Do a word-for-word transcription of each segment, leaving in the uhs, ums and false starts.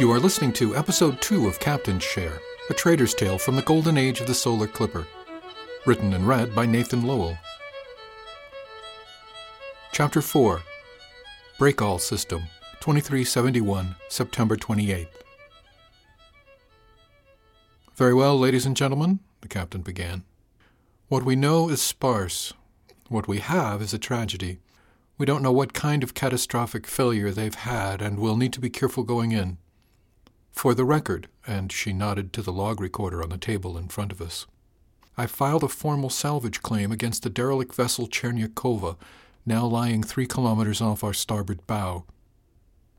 You are listening to Episode two of Captain's Share, a trader's tale from the golden age of the solar clipper, written and read by Nathan Lowell. Chapter four, Breakall System, twenty-three seventy-one, September twenty-eighth. "Very well, ladies and gentlemen," the captain began. "What we know is sparse. What we have is a tragedy. We don't know what kind of catastrophic failure they've had, and we'll need to be careful going in. For the record," and she nodded to the log recorder on the table in front of us, "I filed a formal salvage claim against the derelict vessel Chernyakova, now lying three kilometers off our starboard bow.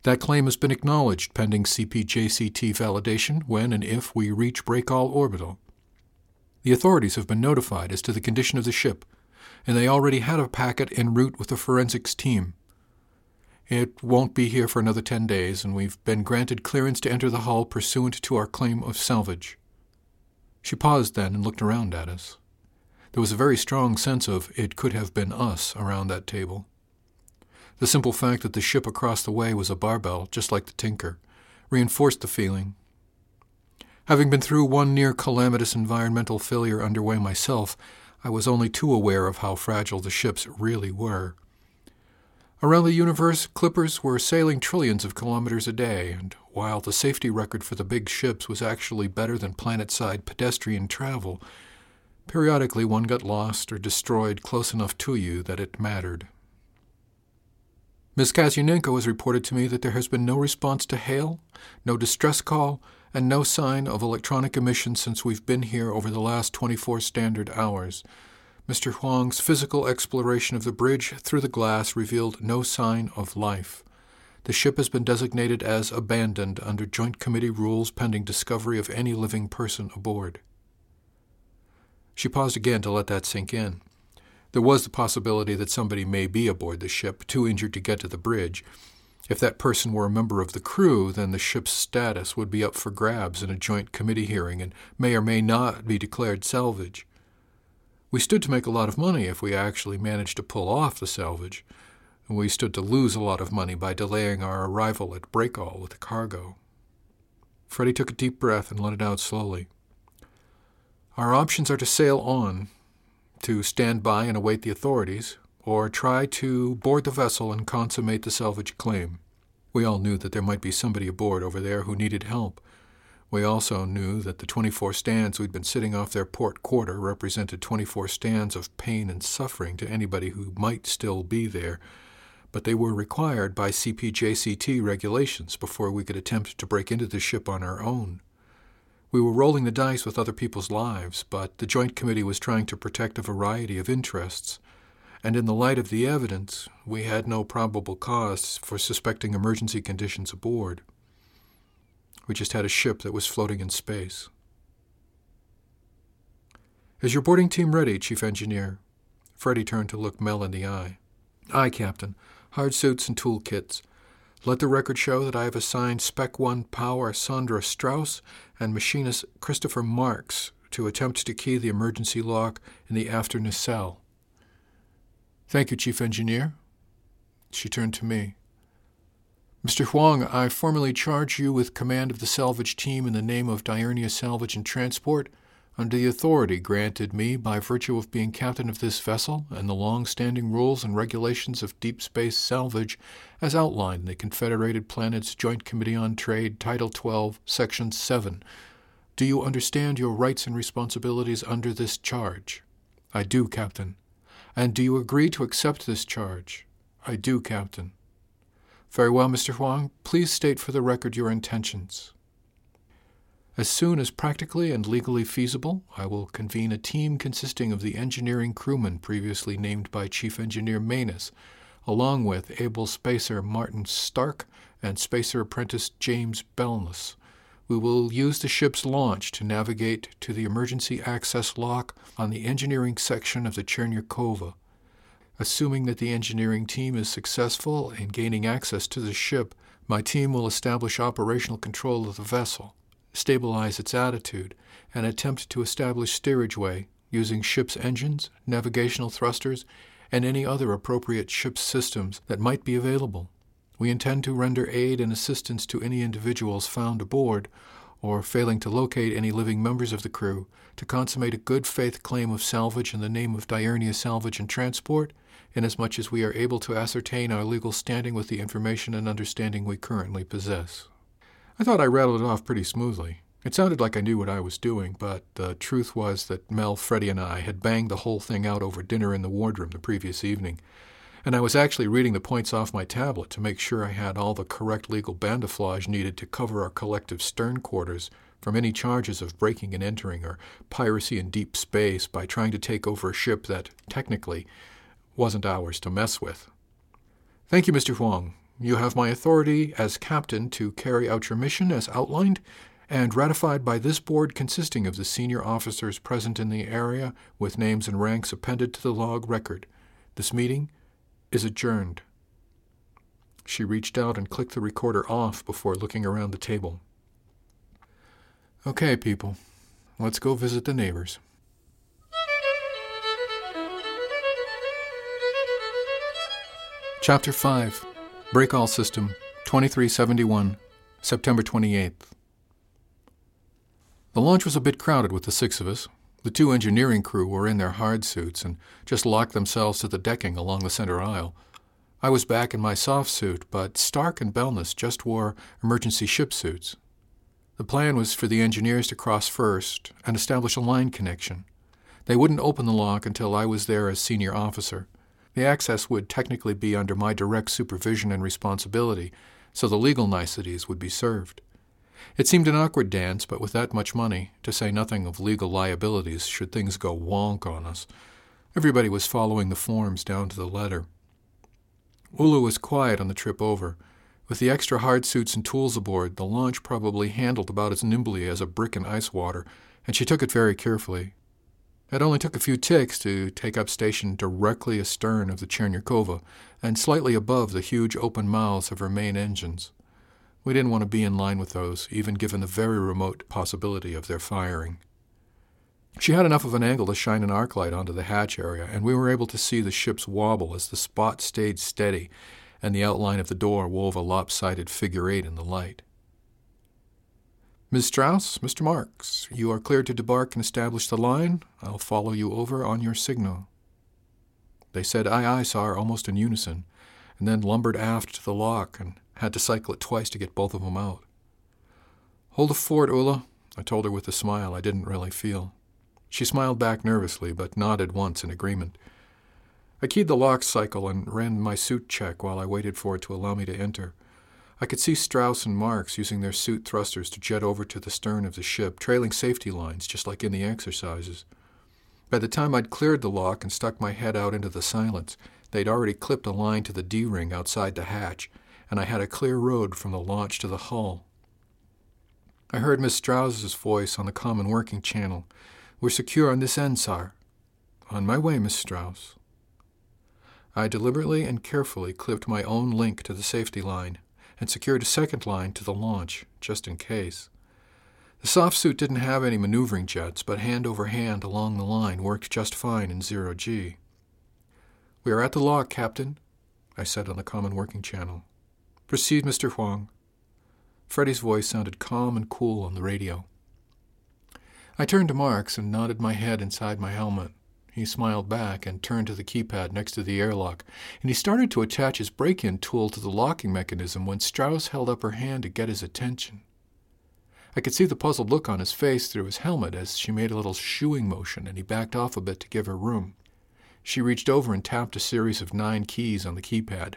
That claim has been acknowledged pending C P J C T validation when and if we reach Breakall Orbital. The authorities have been notified as to the condition of the ship, and they already had a packet en route with the forensics team. It won't be here for another ten days, and we've been granted clearance to enter the hull pursuant to our claim of salvage." She paused then and looked around at us. There was a very strong sense of "it could have been us" around that table. The simple fact that the ship across the way was a barbell, just like the Tinker, reinforced the feeling. Having been through one near-calamitous environmental failure underway myself, I was only too aware of how fragile the ships really were. Around the universe, clippers were sailing trillions of kilometers a day, and while the safety record for the big ships was actually better than planetside pedestrian travel, periodically one got lost or destroyed close enough to you that it mattered. "Miz Kasianenko has reported to me that there has been no response to hail, no distress call, and no sign of electronic emission since we've been here over the last twenty-four standard hours. Mister Huang's physical exploration of the bridge through the glass revealed no sign of life. The ship has been designated as abandoned under Joint Committee rules pending discovery of any living person aboard." She paused again to let that sink in. There was the possibility that somebody may be aboard the ship, too injured to get to the bridge. If that person were a member of the crew, then the ship's status would be up for grabs in a Joint Committee hearing and may or may not be declared salvage. We stood to make a lot of money if we actually managed to pull off the salvage, and we stood to lose a lot of money by delaying our arrival at Breakall with the cargo. Freddie took a deep breath and let it out slowly. "Our options are to sail on, to stand by and await the authorities, or try to board the vessel and consummate the salvage claim." We all knew that there might be somebody aboard over there who needed help. We also knew that the twenty-four stands we'd been sitting off their port quarter represented twenty-four stands of pain and suffering to anybody who might still be there, but they were required by C P J C T regulations before we could attempt to break into the ship on our own. We were rolling the dice with other people's lives, but the Joint Committee was trying to protect a variety of interests, and in the light of the evidence, we had no probable cause for suspecting emergency conditions aboard. We just had a ship that was floating in space. "Is your boarding team ready, Chief Engineer?" Freddie turned to look Mel in the eye. "Aye, Captain. Hard suits and tool kits. Let the record show that I have assigned Spec one Power Sandra Strauss and Machinist Christopher Marks to attempt to key the emergency lock in the after nacelle." "Thank you, Chief Engineer." She turned to me. "Mister Huang, I formally charge you with command of the salvage team in the name of Diurnia Salvage and Transport, under the authority granted me by virtue of being captain of this vessel and the long-standing rules and regulations of deep space salvage as outlined in the Confederated Planets Joint Committee on Trade, Title twelve, Section seven. Do you understand your rights and responsibilities under this charge?" "I do, Captain." "And do you agree to accept this charge?" "I do, Captain." "Very well, Mister Huang. Please state for the record your intentions." As soon as practically and legally feasible, I will convene a team consisting of the engineering crewmen previously named by Chief Engineer Maynus, along with able spacer Martin Stark and spacer apprentice James Bellness. We will use the ship's launch to navigate to the emergency access lock on the engineering section of the Chernyakova. Assuming that the engineering team is successful in gaining access to the ship, my team will establish operational control of the vessel, stabilize its attitude, and attempt to establish steerageway using ship's engines, navigational thrusters, and any other appropriate ship's systems that might be available. We intend to render aid and assistance to any individuals found aboard, or failing to locate any living members of the crew, to consummate a good faith claim of salvage in the name of Diurnia Salvage and Transport, inasmuch as we are able to ascertain our legal standing with the information and understanding we currently possess. I thought I rattled it off pretty smoothly. It sounded like I knew what I was doing, but the truth was that Mel, Freddie, and I had banged the whole thing out over dinner in the wardroom the previous evening, and I was actually reading the points off my tablet to make sure I had all the correct legal bandiflage needed to cover our collective stern quarters from any charges of breaking and entering or piracy in deep space by trying to take over a ship that, technically, wasn't ours to mess with. "Thank you, Mister Huang. You have my authority as captain to carry out your mission as outlined and ratified by this board consisting of the senior officers present in the area with names and ranks appended to the log record. This meeting is adjourned." She reached out and clicked the recorder off before looking around the table. "Okay, people, let's go visit the neighbors." Chapter five, Breakall System, twenty-three seventy-one, September twenty-eighth. The launch was a bit crowded with the six of us. The two engineering crew were in their hard suits and just locked themselves to the decking along the center aisle. I was back in my soft suit, but Stark and Bellness just wore emergency ship suits. The plan was for the engineers to cross first and establish a line connection. They wouldn't open the lock until I was there as senior officer. The access would technically be under my direct supervision and responsibility, so the legal niceties would be served. It seemed an awkward dance, but with that much money, to say nothing of legal liabilities should things go wonk on us, everybody was following the forms down to the letter. Ulu was quiet on the trip over. With the extra hard suits and tools aboard, the launch probably handled about as nimbly as a brick in ice water, and she took it very carefully. It only took a few ticks to take up station directly astern of the Chernyakova and slightly above the huge open mouths of her main engines. We didn't want to be in line with those, even given the very remote possibility of their firing. She had enough of an angle to shine an arc light onto the hatch area, and we were able to see the ship's wobble as the spot stayed steady and the outline of the door wove a lopsided figure eight in the light. "Miz Strauss, Mister Marks, you are cleared to debark and establish the line. I'll follow you over on your signal." They said aye aye, sir, almost in unison, and then lumbered aft to the lock and had to cycle it twice to get both of them out. "Hold the fort, Ula," I told her with a smile I didn't really feel. She smiled back nervously, but nodded once in agreement. I keyed the lock cycle and ran my suit check while I waited for it to allow me to enter. I could see Strauss and Marks using their suit thrusters to jet over to the stern of the ship, trailing safety lines, just like in the exercises. By the time I'd cleared the lock and stuck my head out into the silence, they'd already clipped a line to the D-ring outside the hatch, and I had a clear road from the launch to the hull. I heard Miss Strauss's voice on the common working channel. "We're secure on this end, sir." "On my way, Miss Strauss." I deliberately and carefully clipped my own link to the safety line and secured a second line to the launch, just in case. The soft suit didn't have any maneuvering jets, but hand over hand along the line worked just fine in zero-G. "We are at the lock, Captain," I said on the common working channel. "Proceed, Mister Huang." Freddie's voice sounded calm and cool on the radio. I turned to Marks and nodded my head inside my helmet. He smiled back and turned to the keypad next to the airlock, and he started to attach his break-in tool to the locking mechanism when Strauss held up her hand to get his attention. I could see the puzzled look on his face through his helmet as she made a little shooing motion, and he backed off a bit to give her room. She reached over and tapped a series of nine keys on the keypad.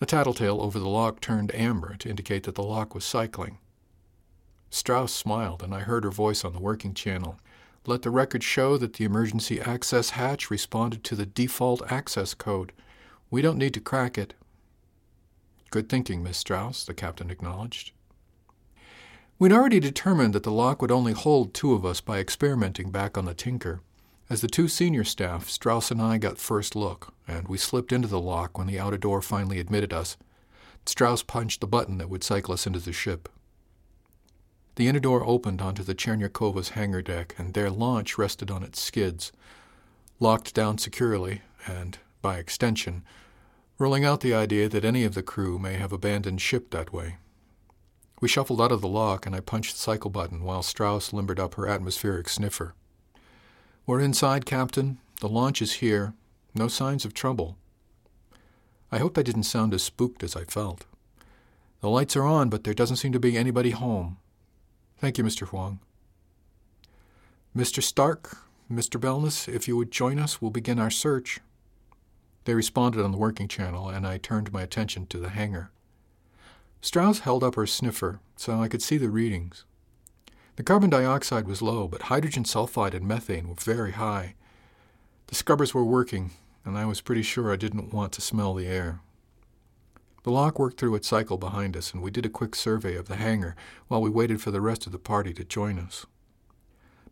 The tattletale over the lock turned amber to indicate that the lock was cycling. Strauss smiled, and I heard her voice on the working channel. Let the record show that the emergency access hatch responded to the default access code. We don't need to crack it. Good thinking, Miss Strauss, the captain acknowledged. We'd already determined that the lock would only hold two of us by experimenting back on the Tinker. As the two senior staff, Strauss and I got first look, and we slipped into the lock when the outer door finally admitted us. Strauss punched the button that would cycle us into the ship. The inner door opened onto the Chernyakova's hangar deck, and their launch rested on its skids, locked down securely, and, by extension, ruling out the idea that any of the crew may have abandoned ship that way. We shuffled out of the lock, and I punched the cycle button while Strauss limbered up her atmospheric sniffer. "We're inside, Captain. The launch is here. No signs of trouble." I hoped I didn't sound as spooked as I felt. "The lights are on, but there doesn't seem to be anybody home." "Thank you, Mister Huang." "Mister Stark, Mister Bellness, if you would join us, we'll begin our search." They responded on the working channel, and I turned my attention to the hangar. Strauss held up her sniffer, so I could see the readings. The carbon dioxide was low, but hydrogen sulfide and methane were very high. The scrubbers were working, and I was pretty sure I didn't want to smell the air. The lock worked through its cycle behind us, and we did a quick survey of the hangar while we waited for the rest of the party to join us.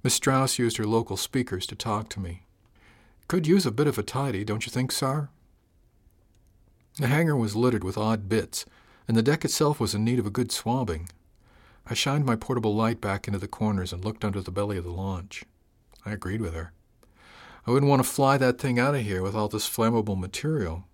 Miss Strauss used her local speakers to talk to me. "Could use a bit of a tidy, don't you think, sir?" The hangar was littered with odd bits, and the deck itself was in need of a good swabbing. I shined my portable light back into the corners and looked under the belly of the launch. I agreed with her. I wouldn't want to fly that thing out of here with all this flammable material.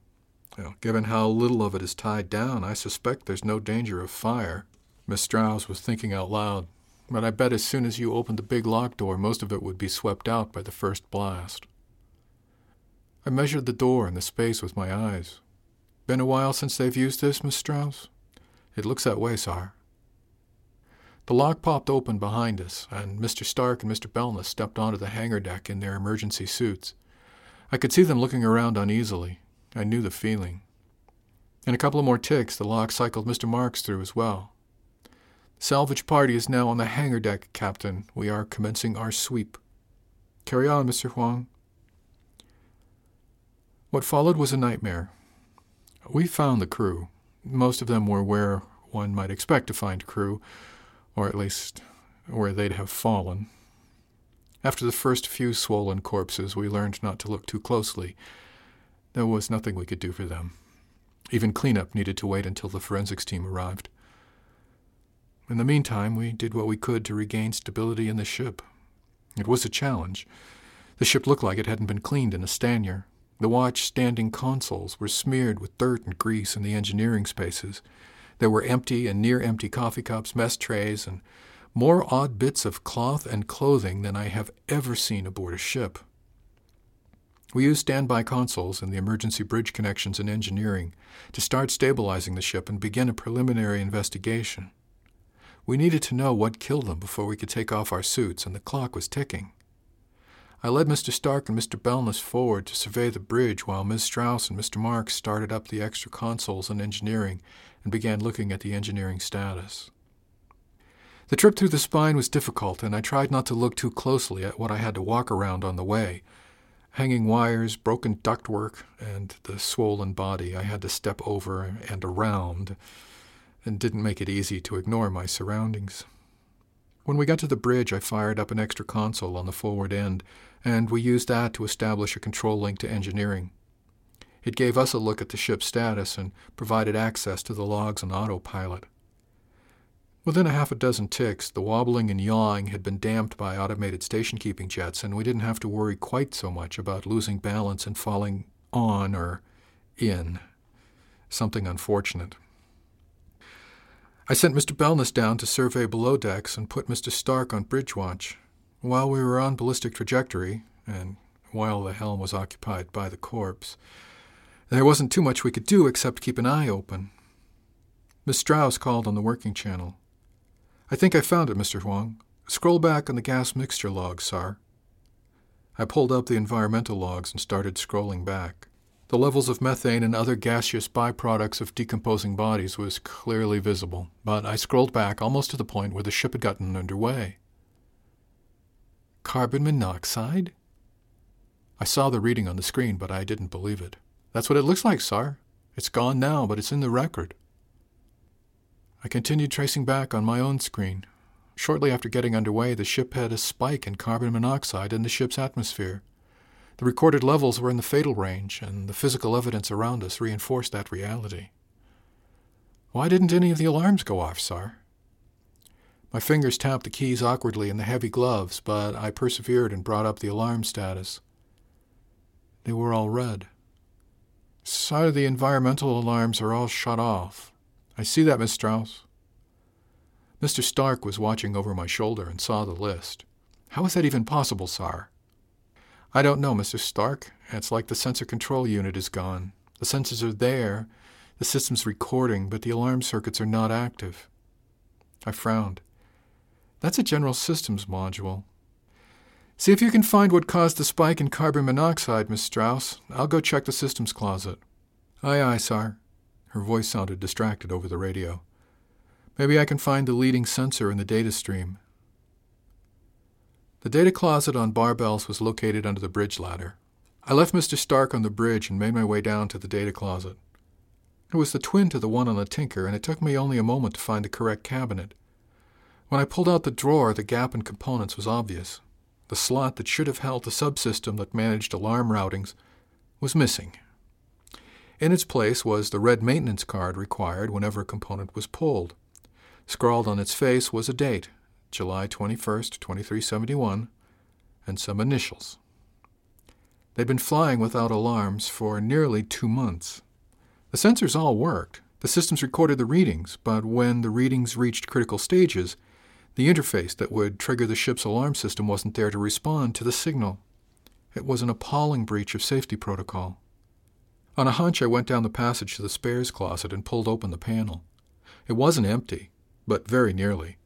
Well, given how little of it is tied down, I suspect there's no danger of fire. Miss Strauss was thinking out loud, but I bet as soon as you opened the big lock door, most of it would be swept out by the first blast. I measured the door and the space with my eyes. "Been a while since they've used this, Miss Strauss?" "It looks that way, sir." The lock popped open behind us, and Mister Stark and Mister Bellness stepped onto the hangar deck in their emergency suits. I could see them looking around uneasily. I knew the feeling. In a couple of more ticks, the lock cycled Mister Marks through as well. "The salvage party is now on the hangar deck, Captain. We are commencing our sweep." "Carry on, Mister Huang." What followed was a nightmare. We found the crew. Most of them were where one might expect to find crew, or at least where they'd have fallen. After the first few swollen corpses, we learned not to look too closely. There was nothing we could do for them. Even cleanup needed to wait until the forensics team arrived. In the meantime, we did what we could to regain stability in the ship. It was a challenge. The ship looked like it hadn't been cleaned in a stannier. The watch-standing consoles were smeared with dirt and grease in the engineering spaces. There were empty and near-empty coffee cups, mess trays, and more odd bits of cloth and clothing than I have ever seen aboard a ship. We used standby consoles and the emergency bridge connections in engineering to start stabilizing the ship and begin a preliminary investigation. We needed to know what killed them before we could take off our suits, and the clock was ticking. I led Mister Stark and Mister Bellness forward to survey the bridge while Miz Strauss and Mister Marks started up the extra consoles in engineering and began looking at the engineering status. The trip through the spine was difficult, and I tried not to look too closely at what I had to walk around on the way. Hanging wires, broken ductwork, and the swollen body I had to step over and around, and didn't make it easy to ignore my surroundings. When we got to the bridge, I fired up an extra console on the forward end, and we used that to establish a control link to engineering. It gave us a look at the ship's status and provided access to the logs on autopilot. Within a half a dozen ticks, the wobbling and yawing had been damped by automated station-keeping jets, and we didn't have to worry quite so much about losing balance and falling on or in. Something unfortunate. I sent Mister Bellness down to survey below decks and put Mister Stark on bridge watch. While we were on ballistic trajectory, and while the helm was occupied by the corpse, there wasn't too much we could do except keep an eye open. Miss Strauss called on the working channel. "I think I found it, Mister Huang. Scroll back on the gas mixture log, sir." I pulled up the environmental logs and started scrolling back. The levels of methane and other gaseous byproducts of decomposing bodies was clearly visible, but I scrolled back almost to the point where the ship had gotten underway. Carbon monoxide? I saw the reading on the screen, but I didn't believe it. That's what it looks like, Sar. It's gone now, but it's in the record. I continued tracing back on my own screen. Shortly after getting underway, the ship had a spike in carbon monoxide in the ship's atmosphere. The recorded levels were in the fatal range, and the physical evidence around us reinforced that reality. Why didn't any of the alarms go off, Sar? My fingers tapped the keys awkwardly in the heavy gloves, but I persevered and brought up the alarm status. They were all red. Sar, the environmental alarms are all shut off. I see that, Miss Strauss. Mister Stark was watching over my shoulder and saw the list. How is that even possible, Sar? I don't know, Mister Stark. It's like the sensor control unit is gone. The sensors are there, the system's recording, but the alarm circuits are not active. I frowned. That's a general systems module. See if you can find what caused the spike in carbon monoxide, Miss Strauss. I'll go check the systems closet. Aye, aye, Sar. Her voice sounded distracted over the radio. Maybe I can find the leading sensor in the data stream. The data closet on Barbell's was located under the bridge ladder. I left Mister Stark on the bridge and made my way down to the data closet. It was the twin to the one on the Tinker, and it took me only a moment to find the correct cabinet. When I pulled out the drawer, the gap in components was obvious. The slot that should have held the subsystem that managed alarm routings was missing. In its place was the red maintenance card required whenever a component was pulled. Scrawled on its face was a date, July twenty-first, twenty-three seventy-one, and some initials. They'd been flying without alarms for nearly two months. The sensors all worked. The systems recorded the readings, but when the readings reached critical stages, the interface that would trigger the ship's alarm system wasn't there to respond to the signal. It was an appalling breach of safety protocol. On a hunch, I went down the passage to the spares closet and pulled open the panel. It wasn't empty, but very nearly.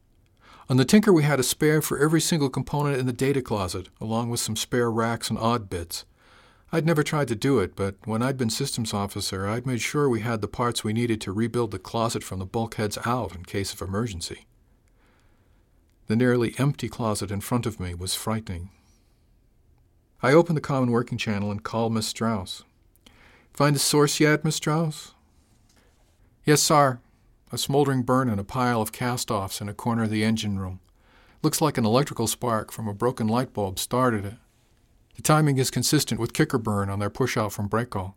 On the Tinker, we had a spare for every single component in the data closet, along with some spare racks and odd bits. I'd never tried to do it, but when I'd been systems officer, I'd made sure we had the parts we needed to rebuild the closet from the bulkheads out in case of emergency. The nearly empty closet in front of me was frightening. I opened the common working channel and called Miss Strauss. Find the source yet, Miss Strauss? Yes, sir. A smoldering burn in a pile of cast-offs in a corner of the engine room. Looks like an electrical spark from a broken light bulb started it. The timing is consistent with kicker burn on their push-out from Breakall.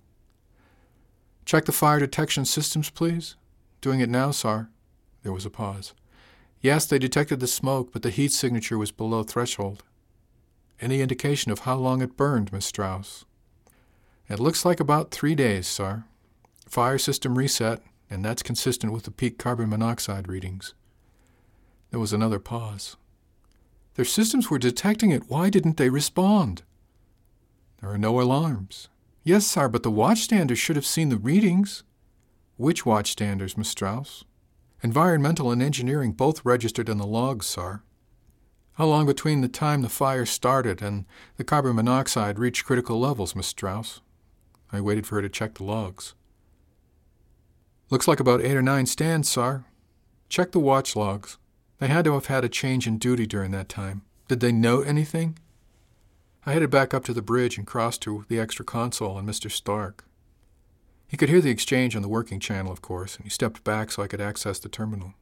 Check the fire detection systems, please. Doing it now, sir. There was a pause. Yes, they detected the smoke, but the heat signature was below threshold. Any indication of how long it burned, Miss Strauss? It looks like about three days, sir. Fire system reset, and that's consistent with the peak carbon monoxide readings. There was another pause. Their systems were detecting it. Why didn't they respond? There are no alarms. Yes, sir, but the watchstanders should have seen the readings. Which watchstanders, Miss Strauss? Environmental and engineering both registered in the logs, sir. How long between the time the fire started and the carbon monoxide reached critical levels, Miss Strauss? I waited for her to check the logs. Looks like about eight or nine stands, sir. Check the watch logs. They had to have had a change in duty during that time. Did they note anything? I headed back up to the bridge and crossed to the extra console and Mister Stark. He could hear the exchange on the working channel, of course, and he stepped back so I could access the terminal.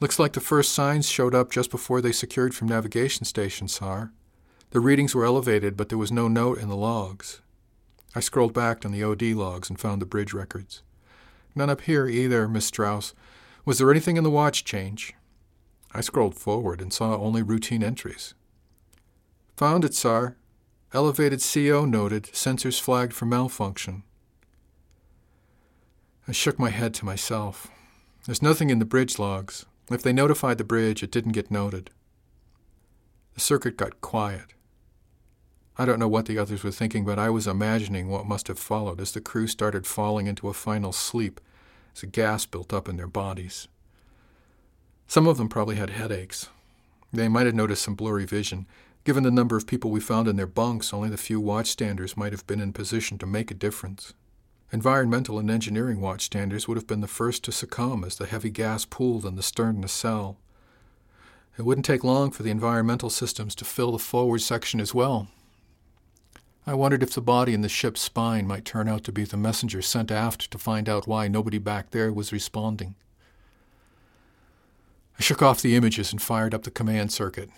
Looks like the first signs showed up just before they secured from navigation station, sir. The readings were elevated, but there was no note in the logs. I scrolled back on the O D logs and found the bridge records. None up here either, Miss Strauss. Was there anything in the watch change? I scrolled forward and saw only routine entries. Found it, sir. Elevated C O noted. Sensors flagged for malfunction. I shook my head to myself. There's nothing in the bridge logs. If they notified the bridge, it didn't get noted. The circuit got quiet. I don't know what the others were thinking, but I was imagining what must have followed as the crew started falling into a final sleep as the gas built up in their bodies. Some of them probably had headaches. They might have noticed some blurry vision, Given the number of people we found in their bunks, only the few watchstanders might have been in position to make a difference. Environmental and engineering watchstanders would have been the first to succumb as the heavy gas pooled in the stern nacelle. It wouldn't take long for the environmental systems to fill the forward section as well. I wondered if the body in the ship's spine might turn out to be the messenger sent aft to find out why nobody back there was responding. I shook off the images and fired up the command circuit.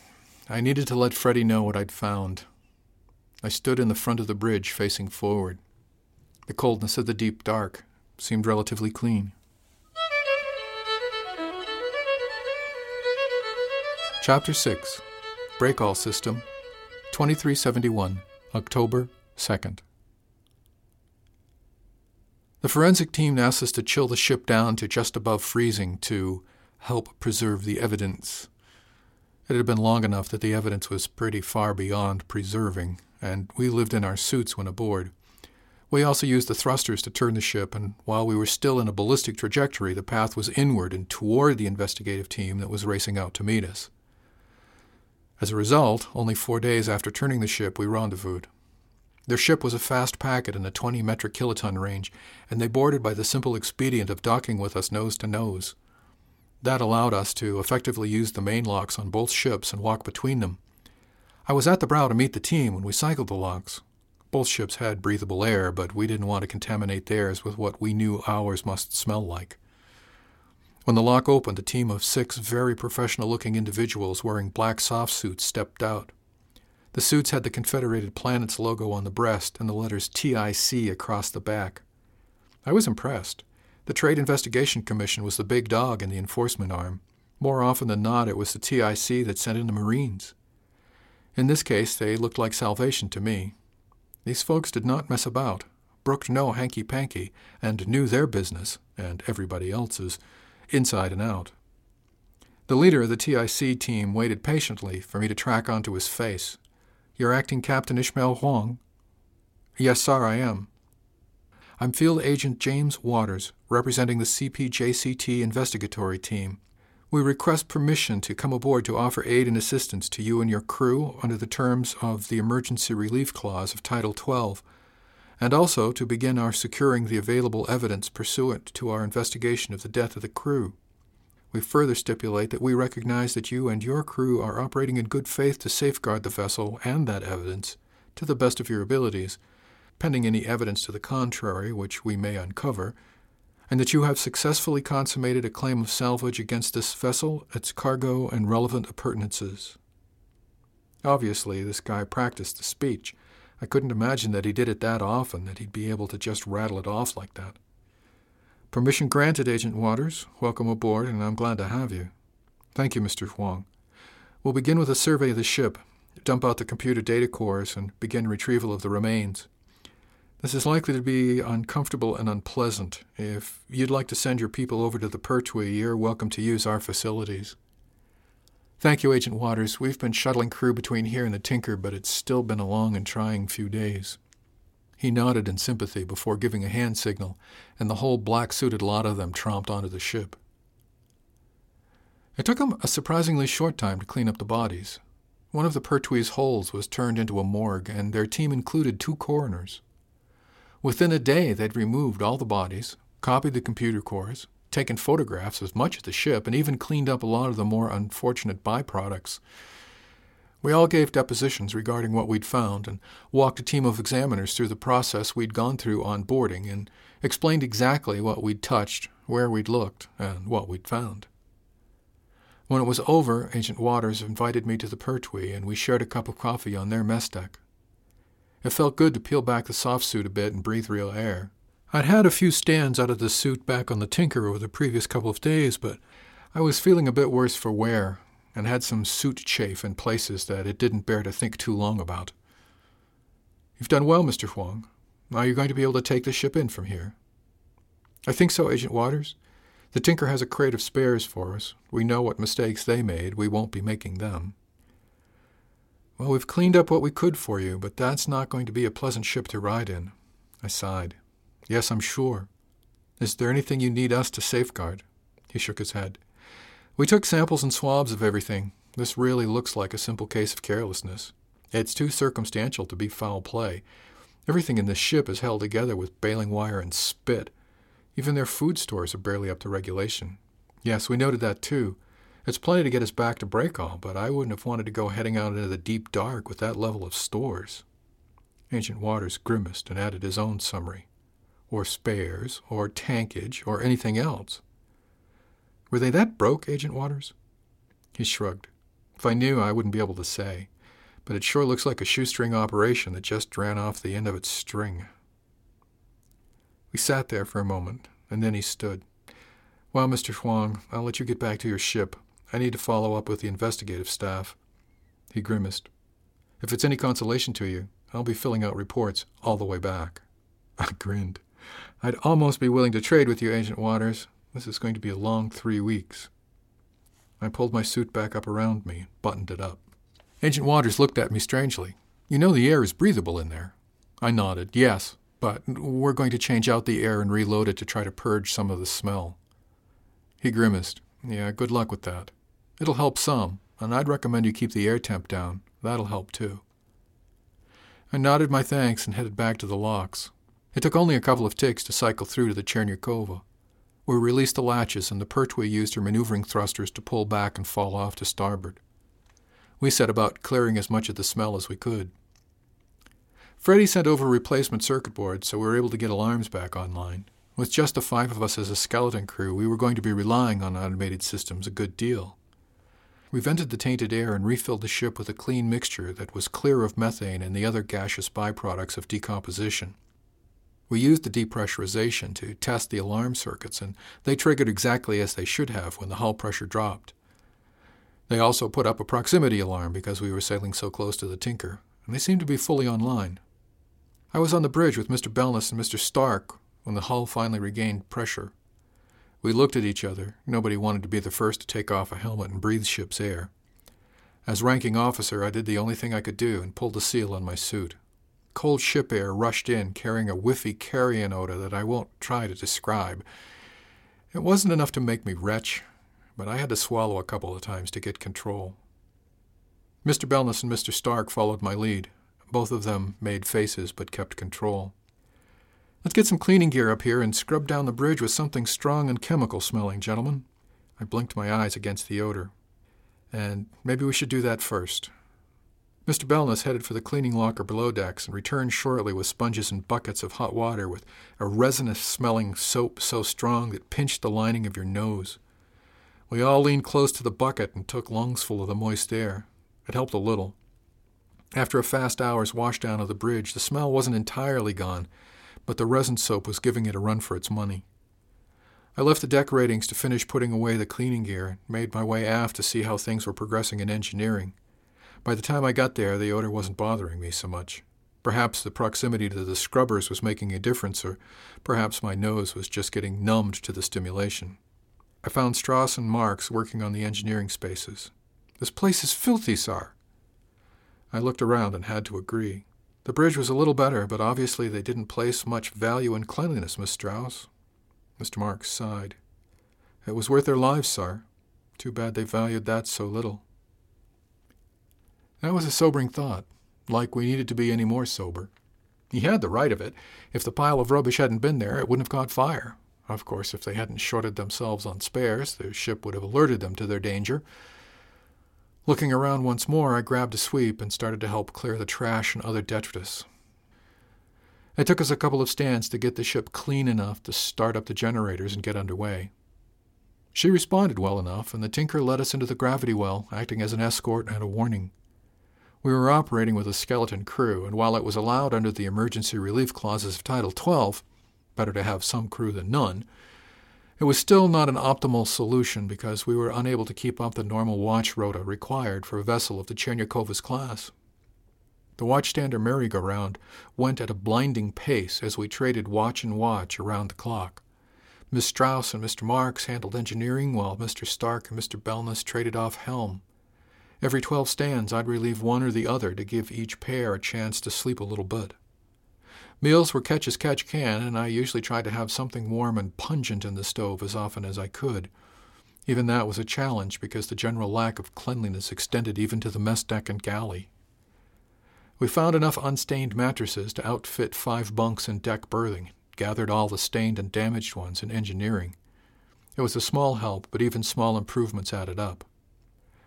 I needed to let Freddy know what I'd found. I stood in the front of the bridge, facing forward. The coldness of the deep dark seemed relatively clean. Chapter six, Breakall System, twenty-three seventy-one, October second. The forensic team asked us to chill the ship down to just above freezing to help preserve the evidence. It had been long enough that the evidence was pretty far beyond preserving, and we lived in our suits when aboard. We also used the thrusters to turn the ship, and while we were still in a ballistic trajectory, the path was inward and toward the investigative team that was racing out to meet us. As a result, only four days after turning the ship, we rendezvoused. Their ship was a fast packet in the twenty metric kiloton range, and they boarded by the simple expedient of docking with us nose to nose. That allowed us to effectively use the main locks on both ships and walk between them. I was at the brow to meet the team when we cycled the locks. Both ships had breathable air, but we didn't want to contaminate theirs with what we knew ours must smell like. When the lock opened, a team of six very professional-looking individuals wearing black soft suits stepped out. The suits had the Confederated Planets logo on the breast and the letters T I C across the back. I was impressed. The Trade Investigation Commission was the big dog in the enforcement arm. More often than not, it was the T I C that sent in the Marines. In this case, they looked like salvation to me. These folks did not mess about, brooked no hanky-panky, and knew their business, and everybody else's, inside and out. The leader of the T I C team waited patiently for me to track onto his face. "You're acting Captain Ishmael Huang?" "Yes, sir, I am." "I'm Field Agent James Waters, representing the C P J C T investigatory team. We request permission to come aboard to offer aid and assistance to you and your crew under the terms of the Emergency Relief Clause of Title twelve, and also to begin our securing the available evidence pursuant to our investigation of the death of the crew. We further stipulate that we recognize that you and your crew are operating in good faith to safeguard the vessel and that evidence to the best of your abilities, pending any evidence to the contrary which we may uncover, and that you have successfully consummated a claim of salvage against this vessel, its cargo, and relevant appurtenances." Obviously, this guy practiced the speech. I couldn't imagine that he did it that often, that he'd be able to just rattle it off like that. "Permission granted, Agent Waters. Welcome aboard, and I'm glad to have you." "Thank you, Mister Huang. We'll begin with a survey of the ship, dump out the computer data cores, and begin retrieval of the remains. This is likely to be uncomfortable and unpleasant. If you'd like to send your people over to the Pertwee, you're welcome to use our facilities." "Thank you, Agent Waters. We've been shuttling crew between here and the Tinker, but it's still been a long and trying few days." He nodded in sympathy before giving a hand signal, and the whole black-suited lot of them tromped onto the ship. It took them a surprisingly short time to clean up the bodies. One of the Pertwee's holds was turned into a morgue, and their team included two coroners. Within a day, they'd removed all the bodies, copied the computer cores, taken photographs of much of the ship, and even cleaned up a lot of the more unfortunate byproducts. We all gave depositions regarding what we'd found and walked a team of examiners through the process we'd gone through on boarding and explained exactly what we'd touched, where we'd looked, and what we'd found. When it was over, Agent Waters invited me to the Pertwee, and we shared a cup of coffee on their mess deck. It felt good to peel back the soft suit a bit and breathe real air. I'd had a few stands out of the suit back on the Tinker over the previous couple of days, but I was feeling a bit worse for wear and had some suit chafe in places that it didn't bear to think too long about. "You've done well, Mister Huang. Are you going to be able to take the ship in from here?" "I think so, Agent Waters. The Tinker has a crate of spares for us. We know what mistakes they made. We won't be making them." "Well, we've cleaned up what we could for you, but that's not going to be a pleasant ship to ride in." I sighed. "Yes, I'm sure. Is there anything you need us to safeguard?" He shook his head. "We took samples and swabs of everything. This really looks like a simple case of carelessness. It's too circumstantial to be foul play. Everything in this ship is held together with baling wire and spit. Even their food stores are barely up to regulation. Yes, we noted that too. It's plenty to get us back to Breakall, but I wouldn't have wanted to go heading out into the deep dark with that level of stores. Ancient Waters grimaced and added his own summary. Or spares, or tankage, or anything else. Were they that broke, Agent Waters? He shrugged. If I knew, I wouldn't be able to say. But it sure looks like a shoestring operation that just ran off the end of its string. We sat there for a moment, and then he stood. Well, Mister Huang, I'll let you get back to your ship. I need to follow up with the investigative staff. He grimaced. If it's any consolation to you, I'll be filling out reports all the way back. I grinned. I'd almost be willing to trade with you, Agent Waters. This is going to be a long three weeks. I pulled my suit back up around me and buttoned it up. Agent Waters looked at me strangely. You know the air is breathable in there. I nodded. Yes, but we're going to change out the air and reload it to try to purge some of the smell. He grimaced. Yeah, good luck with that. It'll help some, and I'd recommend you keep the air temp down. That'll help too. I nodded my thanks and headed back to the locks. It took only a couple of ticks to cycle through to the Chernyakova. We released the latches, and the Pertwee used her maneuvering thrusters to pull back and fall off to starboard. We set about clearing as much of the smell as we could. Freddy sent over replacement circuit boards, so we were able to get alarms back online. With just the five of us as a skeleton crew, we were going to be relying on automated systems a good deal. We vented the tainted air and refilled the ship with a clean mixture that was clear of methane and the other gaseous byproducts of decomposition. We used the depressurization to test the alarm circuits, and they triggered exactly as they should have when the hull pressure dropped. They also put up a proximity alarm because we were sailing so close to the Tinker, and they seemed to be fully online. I was on the bridge with Mister Bellness and Mister Stark when the hull finally regained pressure. We looked at each other. Nobody wanted to be the first to take off a helmet and breathe ship's air. As ranking officer, I did the only thing I could do and pulled the seal on my suit. Cold ship air rushed in, carrying a whiffy carrion odor that I won't try to describe. It wasn't enough to make me retch, but I had to swallow a couple of times to get control. Mister Bellness and Mister Stark followed my lead. Both of them made faces but kept control. Let's get some cleaning gear up here and scrub down the bridge with something strong and chemical-smelling, gentlemen. I blinked my eyes against the odor. And maybe we should do that first. Mister Bellness headed for the cleaning locker below decks and returned shortly with sponges and buckets of hot water with a resinous-smelling soap so strong that pinched the lining of your nose. We all leaned close to the bucket and took lungsful of the moist air. It helped a little. After a fast hour's washdown of the bridge, the smell wasn't entirely gone, but the resin soap was giving it a run for its money. I left the deck ratings to finish putting away the cleaning gear and made my way aft to see how things were progressing in engineering. By the time I got there, the odor wasn't bothering me so much. Perhaps the proximity to the scrubbers was making a difference, or perhaps my nose was just getting numbed to the stimulation. I found Strauss and Marks working on the engineering spaces. This place is filthy, sir. I looked around and had to agree. The bridge was a little better, but obviously they didn't place much value in cleanliness, Miss Strauss. Mister Marks sighed. It was worth their lives, sir. Too bad they valued that so little. That was a sobering thought, like we needed to be any more sober. He had the right of it. If the pile of rubbish hadn't been there, it wouldn't have caught fire. Of course, if they hadn't shorted themselves on spares, their ship would have alerted them to their danger. Looking around once more, I grabbed a sweep and started to help clear the trash and other detritus. It took us a couple of stands to get the ship clean enough to start up the generators and get underway. She responded well enough, and the Tinker led us into the gravity well, acting as an escort and a warning. We were operating with a skeleton crew, and while it was allowed under the emergency relief clauses of Title twelve, better to have some crew than none, it was still not an optimal solution because we were unable to keep up the normal watch rota required for a vessel of the Chernyakova's class. The watchstander merry-go-round went at a blinding pace as we traded watch and watch around the clock. Miss Strauss and Mister Marks handled engineering while Mister Stark and Mister Bellness traded off helm. Every twelve stands, I'd relieve one or the other to give each pair a chance to sleep a little bit. Meals were catch-as-catch can, and I usually tried to have something warm and pungent in the stove as often as I could. Even that was a challenge because the general lack of cleanliness extended even to the mess deck and galley. We found enough unstained mattresses to outfit five bunks and deck berthing, gathered all the stained and damaged ones in engineering. It was a small help, but even small improvements added up.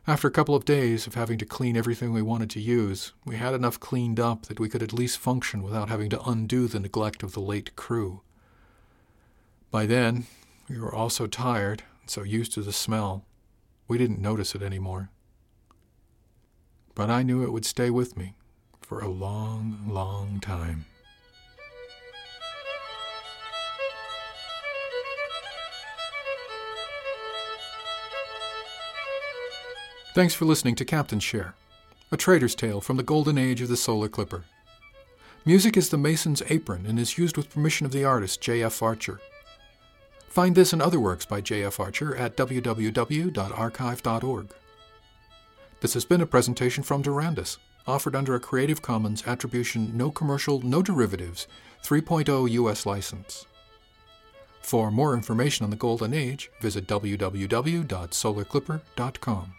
After a couple of days of having to clean everything we wanted to use, we had enough cleaned up that we could at least function without having to undo the neglect of the late crew. By then, we were all so tired and so used to the smell, we didn't notice it anymore. But I knew it would stay with me for a long, long time. Thanks for listening to Captain's Share, a trader's tale from the golden age of the Solar Clipper. Music is The Mason's Apron and is used with permission of the artist J F Archer. Find this and other works by J F Archer at w w w dot archive dot org. This has been a presentation from Durandus, offered under a Creative Commons Attribution No Commercial No Derivatives three point oh U S license. For more information on the Golden Age, visit w w w dot solar clipper dot com.